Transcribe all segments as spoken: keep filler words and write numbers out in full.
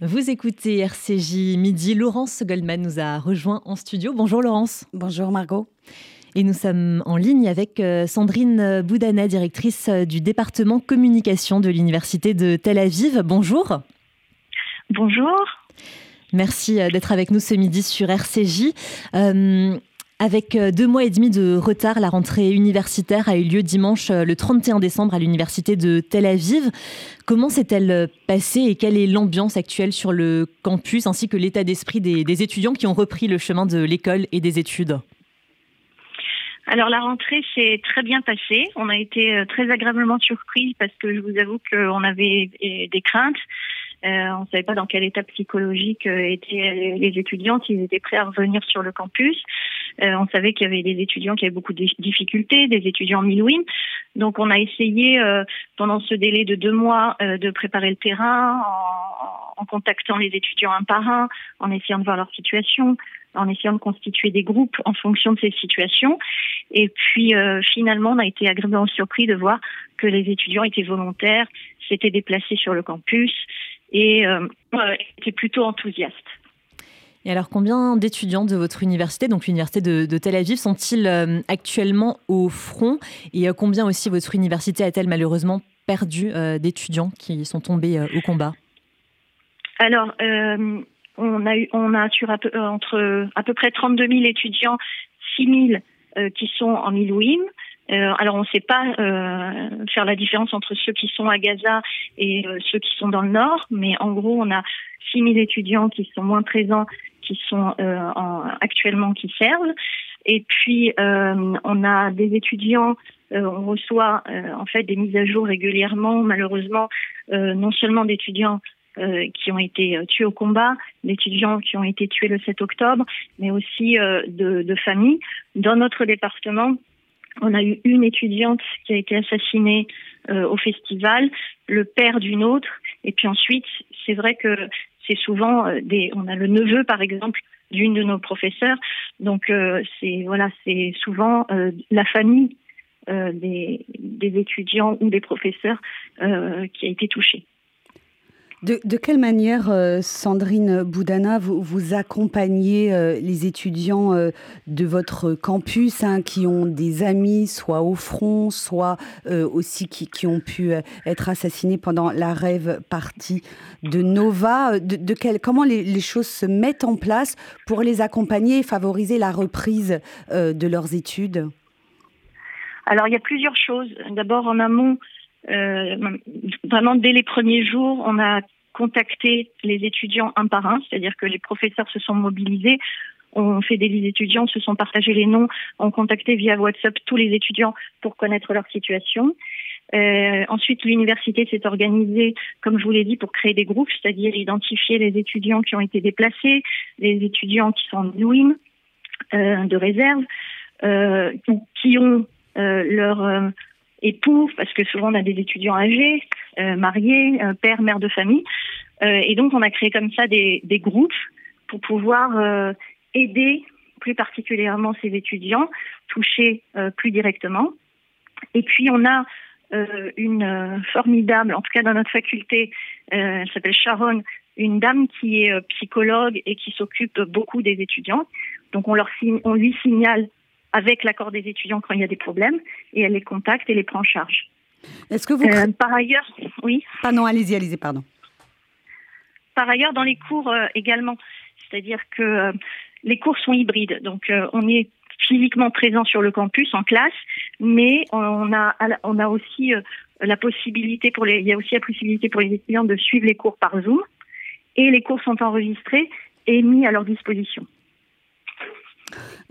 Vous écoutez R C J Midi. Laurence Goldman nous a rejoint en studio. Bonjour Laurence. Bonjour Margot. Et nous sommes en ligne avec Sandrine Boudana, directrice du département communication de l'université de Tel Aviv. Bonjour. Bonjour. Merci d'être avec nous ce midi sur R C J. Euh, avec deux mois et demi de retard, la rentrée universitaire a eu lieu dimanche le trente et un décembre à l'université de Tel Aviv. Comment s'est-elle passée et quelle est l'ambiance actuelle sur le campus ainsi que l'état d'esprit des, des étudiants qui ont repris le chemin de l'école et des études ? Alors la rentrée s'est très bien passée. On a été très agréablement surpris parce que je vous avoue qu'on avait des craintes. Euh, on ne savait pas dans quel état psychologique étaient les étudiants, s'ils étaient prêts à revenir sur le campus. Euh, on savait qu'il y avait des étudiants qui avaient beaucoup de difficultés, des étudiants Milouin. Donc on a essayé euh, pendant ce délai de deux mois euh, de préparer le terrain en, en contactant les étudiants un par un, en essayant de voir leur situation, en essayant de constituer des groupes en fonction de ces situations. Et puis euh, finalement, on a été agréablement surpris de voir que les étudiants étaient volontaires, s'étaient déplacés sur le campus et euh, euh, étaient plutôt enthousiastes. Et alors, combien d'étudiants de votre université, donc l'université de, de Tel Aviv, sont-ils euh, actuellement au front ? Et euh, combien aussi votre université a-t-elle malheureusement perdu euh, d'étudiants qui sont tombés euh, au combat ? Alors, euh, on a eu, on a sur à peu, entre à peu près trente-deux mille étudiants, six mille euh, qui sont en Ilouim. Euh, alors, on ne sait pas euh, faire la différence entre ceux qui sont à Gaza et euh, ceux qui sont dans le nord, mais en gros, on a six mille étudiants qui sont moins présents, qui sont euh, en, actuellement qui servent. Et puis, euh, on a des étudiants, euh, on reçoit euh, en fait des mises à jour régulièrement, malheureusement, euh, non seulement d'étudiants Euh, qui ont été euh, tués au combat, d'étudiants qui ont été tués le sept octobre, mais aussi euh, de, de familles. Dans notre département, on a eu une étudiante qui a été assassinée euh, au festival, le père d'une autre, et puis ensuite, c'est vrai que c'est souvent euh, des. On a le neveu, par exemple, d'une de nos professeurs. Donc, euh, c'est voilà, c'est souvent euh, la famille euh, des, des étudiants ou des professeurs euh, qui a été touchée. De, de quelle manière, euh, Sandrine Boudana, vous, vous accompagnez euh, les étudiants euh, de votre campus hein, qui ont des amis, soit au front, soit euh, aussi qui, qui ont pu euh, être assassinés pendant la rave party de Nova. De, de quel, comment les, les choses se mettent en place pour les accompagner et favoriser la reprise euh, de leurs études ? Alors, il y a plusieurs choses. D'abord, en amont, Euh, vraiment dès les premiers jours, on a contacté les étudiants un par un, c'est-à-dire que les professeurs se sont mobilisés, ont fait des listes étudiants, se sont partagés les noms, ont contacté via WhatsApp tous les étudiants pour connaître leur situation. Euh, ensuite, l'université s'est organisée, comme je vous l'ai dit, pour créer des groupes, c'est-à-dire identifier les étudiants qui ont été déplacés, les étudiants qui sont en douine, euh, de réserve, euh, qui ont euh, leur... Euh, époux, parce que souvent on a des étudiants âgés, euh, mariés, euh, père, mère de famille. Euh, et donc on a créé comme ça des, des groupes pour pouvoir euh, aider plus particulièrement ces étudiants, touchés euh, plus directement. Et puis on a euh, une formidable, en tout cas dans notre faculté, euh, elle s'appelle Sharon, une dame qui est psychologue et qui s'occupe beaucoup des étudiants. Donc on, leur, on lui signale avec l'accord des étudiants quand il y a des problèmes, et elle les contacte et les prend en charge. Est-ce que vous... Euh, par ailleurs, oui. Ah non, allez-y, allez-y, pardon. Par ailleurs, dans les cours euh, également, c'est-à-dire que euh, les cours sont hybrides, donc euh, on est physiquement présent sur le campus, en classe, mais on a, on a aussi euh, la possibilité, pour les, il y a aussi la possibilité pour les étudiants de suivre les cours par Zoom, et les cours sont enregistrés et mis à leur disposition.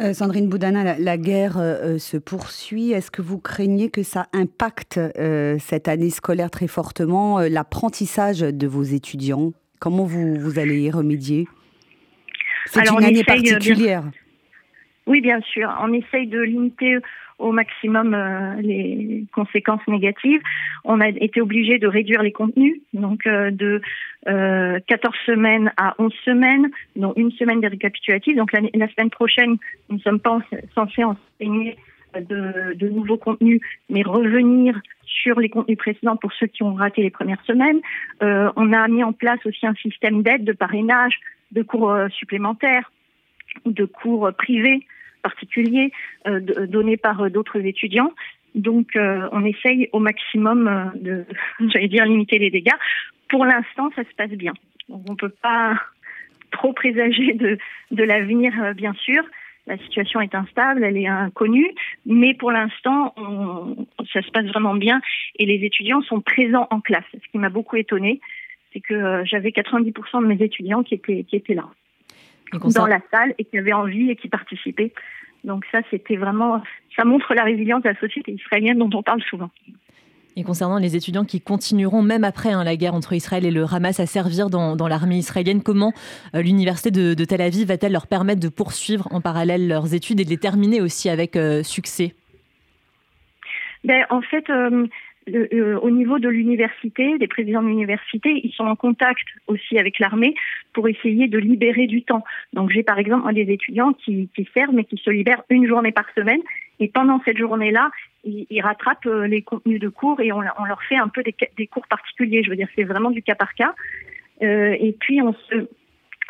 Euh, Sandrine Boudana, la, la guerre euh, se poursuit. Est-ce que vous craignez que ça impacte euh, cette année scolaire très fortement, euh, l'apprentissage de vos étudiants ? Comment vous, vous allez y remédier ? C'est Alors, une année essaye, particulière. Bien... Oui, bien sûr. On essaye de limiter au maximum euh, les conséquences négatives. On a été obligé de réduire les contenus, donc euh, de euh, quatorze semaines à onze semaines, dont une semaine de récapitulative. Donc la, la semaine prochaine, nous ne sommes pas censés enseigner de, de nouveaux contenus, mais revenir sur les contenus précédents pour ceux qui ont raté les premières semaines. Euh, on a mis en place aussi un système d'aide, de parrainage, de cours supplémentaires, de cours privés particuliers euh, donnés par d'autres étudiants. Donc, euh, on essaye au maximum de, j'allais dire, limiter les dégâts. Pour l'instant, ça se passe bien. Donc, on ne peut pas trop présager de, de l'avenir, euh, bien sûr. La situation est instable, elle est inconnue, mais pour l'instant, on, ça se passe vraiment bien et les étudiants sont présents en classe. Ce qui m'a beaucoup étonnée, c'est que euh, j'avais quatre-vingt-dix pour cent de mes étudiants qui étaient, qui étaient là, dans la salle, et qui avaient envie et qui participaient. Donc ça, c'était vraiment, ça montre la résilience de la société israélienne dont on parle souvent. Et concernant les étudiants qui continueront, même après hein, la guerre entre Israël et le Hamas, à servir dans, dans l'armée israélienne, comment euh, l'université de, de Tel Aviv va-t-elle leur permettre de poursuivre en parallèle leurs études et de les terminer aussi avec euh, succès ? Ben, en fait, euh, le, euh, au niveau de l'université, des présidents de l'université, ils sont en contact aussi avec l'armée pour essayer de libérer du temps. Donc j'ai par exemple un des étudiants qui, qui servent mais qui se libère une journée par semaine. Et pendant cette journée-là, ils rattrapent les contenus de cours et on leur fait un peu des cours particuliers. Je veux dire, c'est vraiment du cas par cas. Euh, et puis, on, se,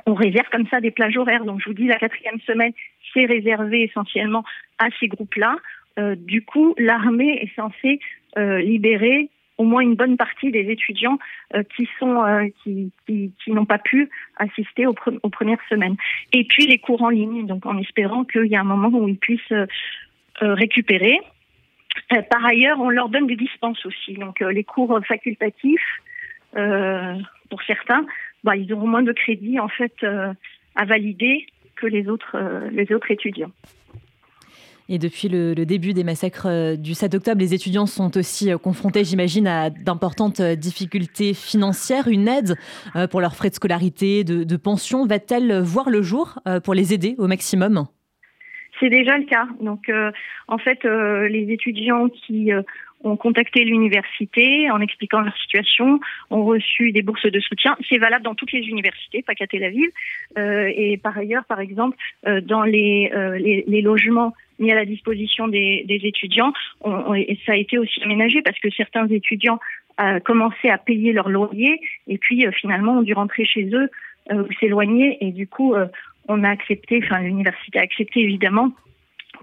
on réserve comme ça des plages horaires. Donc, je vous dis, la quatrième semaine, c'est réservé essentiellement à ces groupes-là. Euh, du coup, l'armée est censée euh, libérer au moins une bonne partie des étudiants euh, qui sont euh, qui, qui, qui n'ont pas pu assister aux, pre- aux premières semaines. Et puis, les cours en ligne, donc en espérant qu'il y a un moment où ils puissent... Euh, Euh, récupérer. Euh, par ailleurs, on leur donne des dispenses aussi. Donc, euh, les cours facultatifs, euh, pour certains, bah, ils auront moins de crédits en fait euh, à valider que les autres, euh, les autres étudiants. Et depuis le, le début des massacres du sept octobre, les étudiants sont aussi confrontés, j'imagine, à d'importantes difficultés financières. Une aide euh, pour leurs frais de scolarité, de, de pension, va-t-elle voir le jour euh, pour les aider au maximum ? C'est déjà le cas. Donc, euh, en fait, euh, les étudiants qui euh, ont contacté l'université en expliquant leur situation ont reçu des bourses de soutien. C'est valable dans toutes les universités, pas qu'à Tel Aviv. Euh, et par ailleurs, par exemple, euh, dans les, euh, les, les logements mis à la disposition des, des étudiants, on, on, et ça a été aussi aménagé parce que certains étudiants euh, commençaient à payer leur loyer et puis euh, finalement ont dû rentrer chez eux ou euh, s'éloigner et du coup... Euh, On a accepté, enfin l'université a accepté évidemment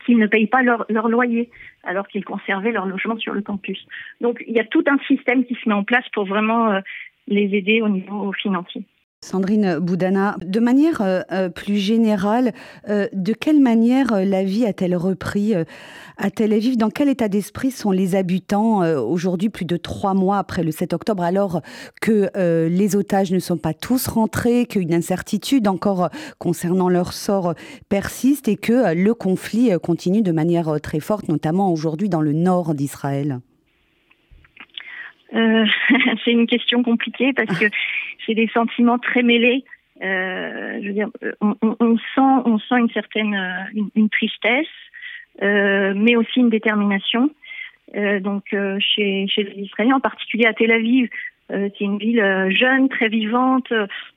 qu'ils ne payent pas leur, leur loyer alors qu'ils conservaient leur logement sur le campus. Donc il y a tout un système qui se met en place pour vraiment euh, les aider au niveau financier. Sandrine Boudana, de manière euh, plus générale, euh, de quelle manière euh, la vie a-t-elle repris euh, à Tel Aviv ? Dans quel état d'esprit sont les habitants euh, aujourd'hui, plus de trois mois après le sept octobre, alors que euh, les otages ne sont pas tous rentrés, qu'une incertitude encore euh, concernant leur sort euh, persiste et que euh, le conflit euh, continue de manière euh, très forte, notamment aujourd'hui dans le nord d'Israël ? Euh, c'est une question compliquée parce que c'est des sentiments très mêlés. Euh, je veux dire, on, on sent, on sent une certaine une, une tristesse, euh, mais aussi une détermination. Euh, donc euh, chez, chez les Israéliens, en particulier à Tel Aviv, euh, c'est une ville jeune, très vivante,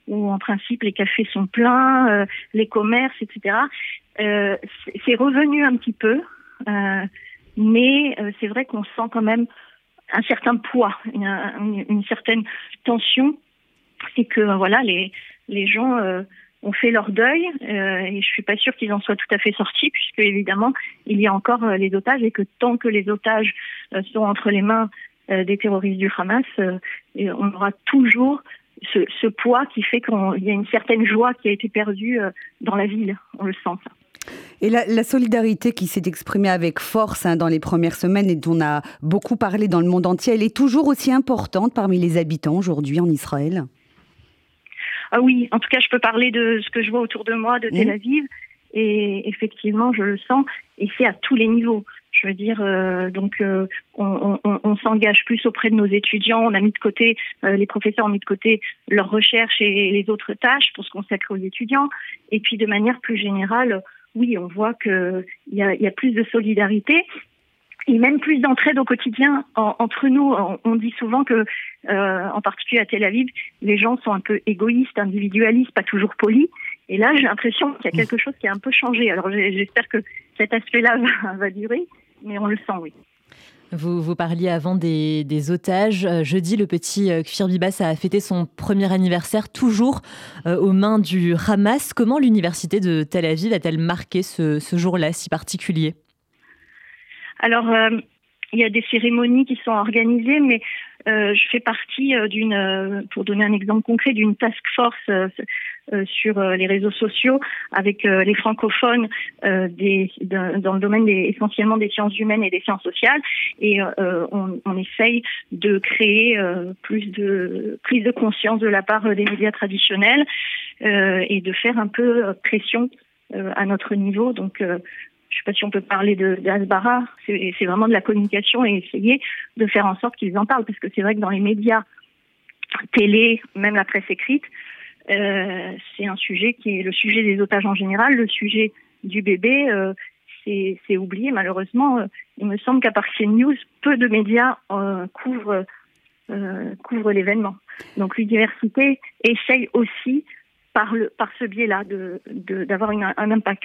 où en principe les cafés sont pleins, euh, les commerces, et cetera. Euh, c'est revenu un petit peu, euh, mais euh, c'est vrai qu'on sent quand même un certain poids, une, une, une certaine tension, c'est que voilà les les gens euh, ont fait leur deuil euh, et je suis pas sûre qu'ils en soient tout à fait sortis puisque évidemment il y a encore euh, les otages et que tant que les otages euh, sont entre les mains euh, des terroristes du Hamas, euh, et on aura toujours ce, ce poids qui fait qu'il y a une certaine joie qui a été perdue euh, dans la ville, on le sent ça. Et la, la solidarité qui s'est exprimée avec force hein, dans les premières semaines et dont on a beaucoup parlé dans le monde entier, elle est toujours aussi importante parmi les habitants aujourd'hui en Israël ? Ah oui, en tout cas je peux parler de ce que je vois autour de moi de Tel Aviv et effectivement je le sens et c'est à tous les niveaux. Je veux dire, euh, donc euh, on, on, on s'engage plus auprès de nos étudiants, on a mis de côté, euh, les professeurs ont mis de côté leurs recherches et les autres tâches pour se consacrer aux étudiants et puis de manière plus générale, oui, on voit qu'il y a, y a plus de solidarité et même plus d'entraide au quotidien en, entre nous. On, on dit souvent que, euh, en particulier à Tel Aviv, les gens sont un peu égoïstes, individualistes, pas toujours polis. Et là, j'ai l'impression qu'il y a quelque chose qui a un peu changé. Alors j'espère que cet aspect-là va, va durer. mais on le sent, oui. Vous, vous parliez avant des, des otages. Jeudi, le petit Kfir Bibas a fêté son premier anniversaire, toujours euh, aux mains du Hamas. Comment l'université de Tel Aviv a-t-elle marqué ce, ce jour-là si particulier ? Alors, euh, il y a des cérémonies qui sont organisées, mais euh, je fais partie d'une, euh, pour donner un exemple concret, d'une task force euh, euh, sur euh, les réseaux sociaux avec euh, les francophones euh, des, de, dans le domaine des, essentiellement des sciences humaines et des sciences sociales. Et euh, on, on essaye de créer euh, plus de prise de conscience de la part des médias traditionnels euh, et de faire un peu pression euh, à notre niveau. Donc, euh, je ne sais pas si on peut parler de, de Hasbara, c'est, c'est vraiment de la communication et essayer de faire en sorte qu'ils en parlent. Parce que c'est vrai que dans les médias, télé, même la presse écrite, euh, c'est un sujet qui est le sujet des otages en général, le sujet du bébé, euh, c'est, c'est oublié malheureusement. Euh, il me semble qu'à part CNews, peu de médias euh, couvrent, euh, couvrent l'événement. Donc l'université essaye aussi Par, le, par ce biais-là, de, de, d'avoir une, un impact.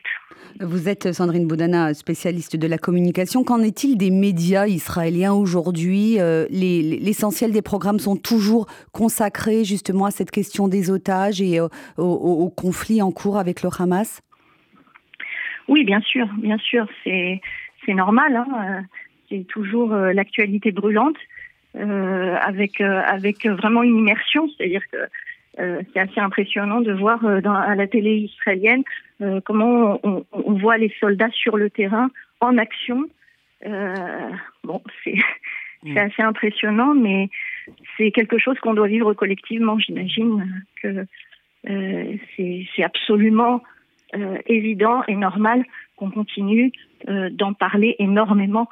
Vous êtes, Sandrine Boudana, spécialiste de la communication. Qu'en est-il des médias israéliens aujourd'hui ? euh, les, L'essentiel des programmes sont toujours consacrés justement à cette question des otages et au, au, au conflit en cours avec le Hamas ? Oui, bien sûr, bien sûr, c'est, c'est normal, hein. C'est toujours euh, l'actualité brûlante, euh, avec, euh, avec vraiment une immersion, c'est-à-dire que Euh, c'est assez impressionnant de voir euh, dans, à la télé israélienne euh, comment on, on, on voit les soldats sur le terrain en action. Euh, bon, c'est, c'est assez impressionnant, mais c'est quelque chose qu'on doit vivre collectivement. J'imagine que euh, c'est, c'est absolument euh, évident et normal qu'on continue euh, d'en parler énormément.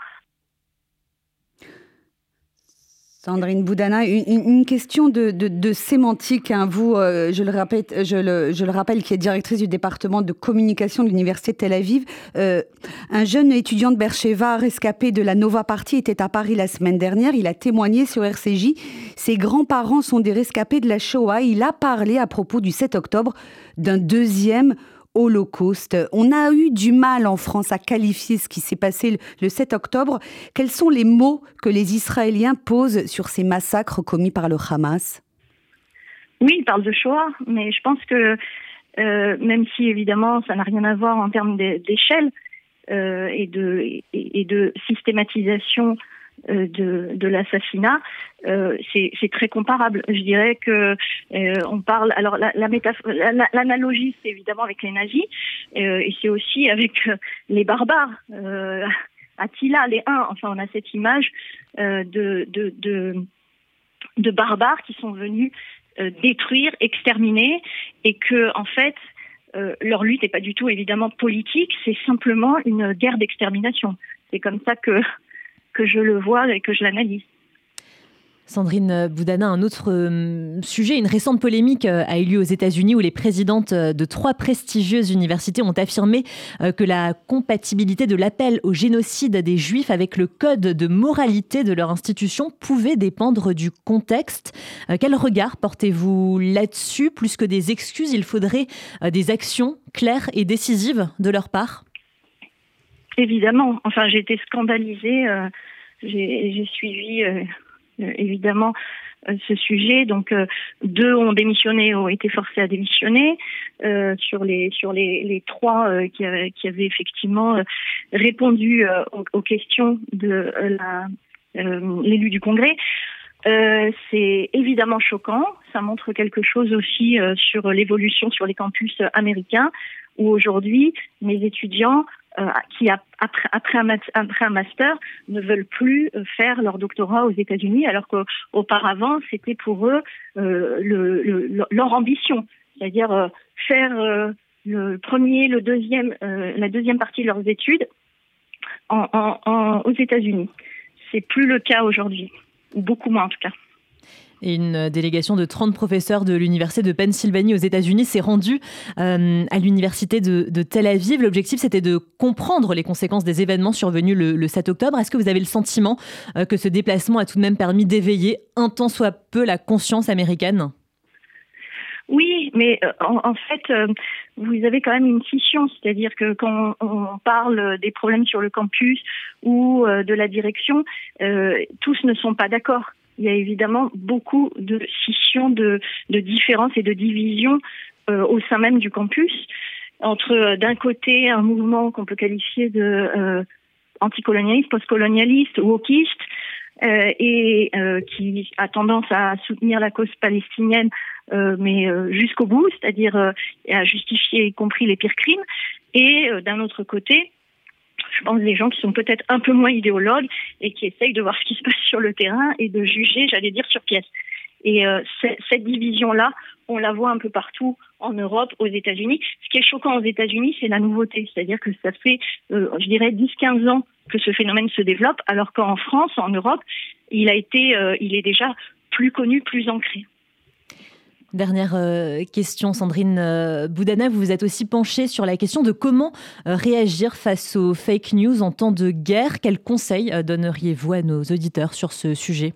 Sandrine Boudana, une, une question de, de, de sémantique. Hein. Vous, euh, je, le rappelle, je, le, je le rappelle, qui est directrice du département de communication de l'Université de Tel Aviv. Euh, un jeune étudiant de Bercheva, rescapé de la Nova partie, était à Paris la semaine dernière. Il a témoigné sur R C J. Ses grands-parents sont des rescapés de la Shoah. Il a parlé à propos du sept octobre d'un deuxième Holocauste. On a eu du mal en France à qualifier ce qui s'est passé le sept octobre. Quels sont les mots que les Israéliens posent sur ces massacres commis par le Hamas ? Oui, ils parlent de Shoah, mais je pense que euh, même si évidemment ça n'a rien à voir en termes d'échelle euh, et, de, et, et de systématisation euh, de, de l'assassinat, euh, c'est, c'est très comparable. Je dirais que euh, on parle. Alors la, la métaphore, la, la, l'analogie, c'est évidemment avec les nazis, euh, et c'est aussi avec euh, les barbares, euh, Attila, les Huns. Enfin, on a cette image euh, de, de, de, de barbares qui sont venus euh, détruire, exterminer, et que en fait, euh, leur lutte n'est pas du tout évidemment politique. C'est simplement une guerre d'extermination. C'est comme ça que. que je le vois et que je l'analyse. Sandrine Boudana, un autre sujet, une récente polémique a eu lieu aux États-Unis où les présidentes de trois prestigieuses universités ont affirmé que la compatibilité de l'appel au génocide des Juifs avec le code de moralité de leur institution pouvait dépendre du contexte. Quel regard portez-vous là-dessus ? Plus que des excuses, il faudrait des actions claires et décisives de leur part ? Évidemment. Enfin, j'ai été scandalisée. Euh, j'ai, j'ai suivi, euh, euh, évidemment, euh, ce sujet. Donc, euh, deux ont démissionné, ont été forcés à démissionner. Euh, sur les sur les, les trois euh, qui, avaient, qui avaient effectivement euh, répondu euh, aux, aux questions de euh, la, euh, l'élu du Congrès. Euh, c'est évidemment choquant. Ça montre quelque chose aussi euh, sur l'évolution sur les campus américains, où aujourd'hui, mes étudiants Euh, qui, après, après, un mat- après un master, ne veulent plus faire leur doctorat aux États-Unis, alors qu'auparavant, c'était pour eux euh, le, le, leur ambition, c'est-à-dire euh, faire euh, le premier, le deuxième, euh, la deuxième partie de leurs études en, en, en, aux États-Unis. C'est plus le cas aujourd'hui, ou beaucoup moins en tout cas. Et une délégation de trente professeurs de l'université de Pennsylvanie aux États-Unis s'est rendue euh, à l'université de, de Tel Aviv. L'objectif, c'était de comprendre les conséquences des événements survenus le, le sept octobre. Est-ce que vous avez le sentiment euh, que ce déplacement a tout de même permis d'éveiller un tant soit peu la conscience américaine ? Oui, mais en, en fait, euh, vous avez quand même une scission, c'est-à-dire que quand on parle des problèmes sur le campus ou euh, de la direction, euh, tous ne sont pas d'accord. Il y a évidemment beaucoup de scissions, de, de différences et de divisions euh, au sein même du campus, entre euh, d'un côté un mouvement qu'on peut qualifier de euh, anticolonialiste, postcolonialiste, wokiste, euh, et euh, qui a tendance à soutenir la cause palestinienne, Euh, mais euh, jusqu'au bout, c'est-à-dire euh, à justifier y compris les pires crimes. Et euh, d'un autre côté, je pense les gens qui sont peut-être un peu moins idéologues et qui essayent de voir ce qui se passe sur le terrain et de juger, j'allais dire, sur pièce. Et euh, c- cette division-là, on la voit un peu partout en Europe, aux États-Unis. Ce qui est choquant aux États-Unis, c'est la nouveauté, c'est-à-dire que ça fait, euh, je dirais, dix à quinze ans que ce phénomène se développe, alors qu'en France, en Europe, il a été, euh, il est déjà plus connu, plus ancré. Dernière question, Sandrine Boudana, vous vous êtes aussi penchée sur la question de comment réagir face aux fake news en temps de guerre. Quels conseils donneriez-vous à nos auditeurs sur ce sujet ?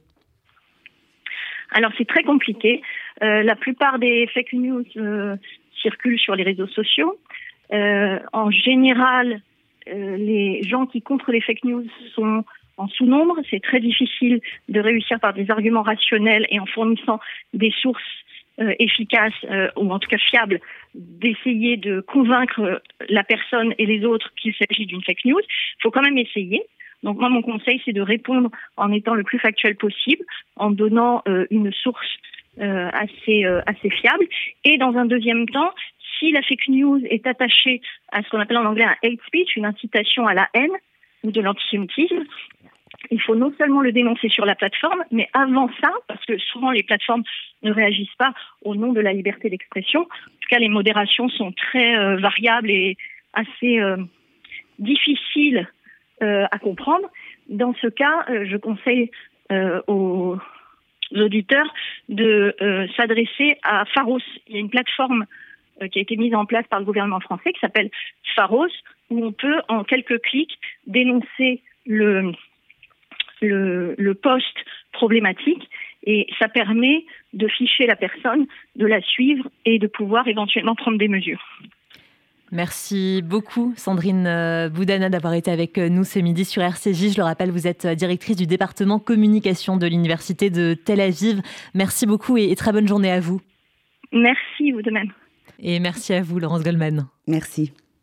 Alors c'est très compliqué. Euh, la plupart des fake news euh, circulent sur les réseaux sociaux. Euh, en général, euh, les gens qui contre les fake news sont en sous-nombre. C'est très difficile de réussir par des arguments rationnels et en fournissant des sources Euh, efficace euh, ou en tout cas fiable d'essayer de convaincre la personne et les autres qu'il s'agit d'une fake news. Il faut quand même essayer. Donc moi, mon conseil, c'est de répondre en étant le plus factuel possible, en donnant euh, une source euh, assez, euh, assez fiable. Et dans un deuxième temps, si la fake news est attachée à ce qu'on appelle en anglais un hate speech, une incitation à la haine ou de l'antisémitisme, il faut non seulement le dénoncer sur la plateforme, mais avant ça, parce que souvent les plateformes ne réagissent pas au nom de la liberté d'expression. En tout cas, les modérations sont très euh, variables et assez euh, difficiles euh, à comprendre. Dans ce cas, euh, je conseille euh, aux auditeurs de euh, s'adresser à Pharos. Il y a une plateforme euh, qui a été mise en place par le gouvernement français qui s'appelle Pharos, où on peut, en quelques clics, dénoncer le... le, le poste problématique, et ça permet de ficher la personne, de la suivre et de pouvoir éventuellement prendre des mesures. Merci beaucoup Sandrine Boudana d'avoir été avec nous ce midi sur R C J. Je le rappelle, vous êtes directrice du département communication de l'université de Tel Aviv. Merci beaucoup et très bonne journée à vous. Merci, vous de même. Et merci à vous Laurence Goldman. Merci.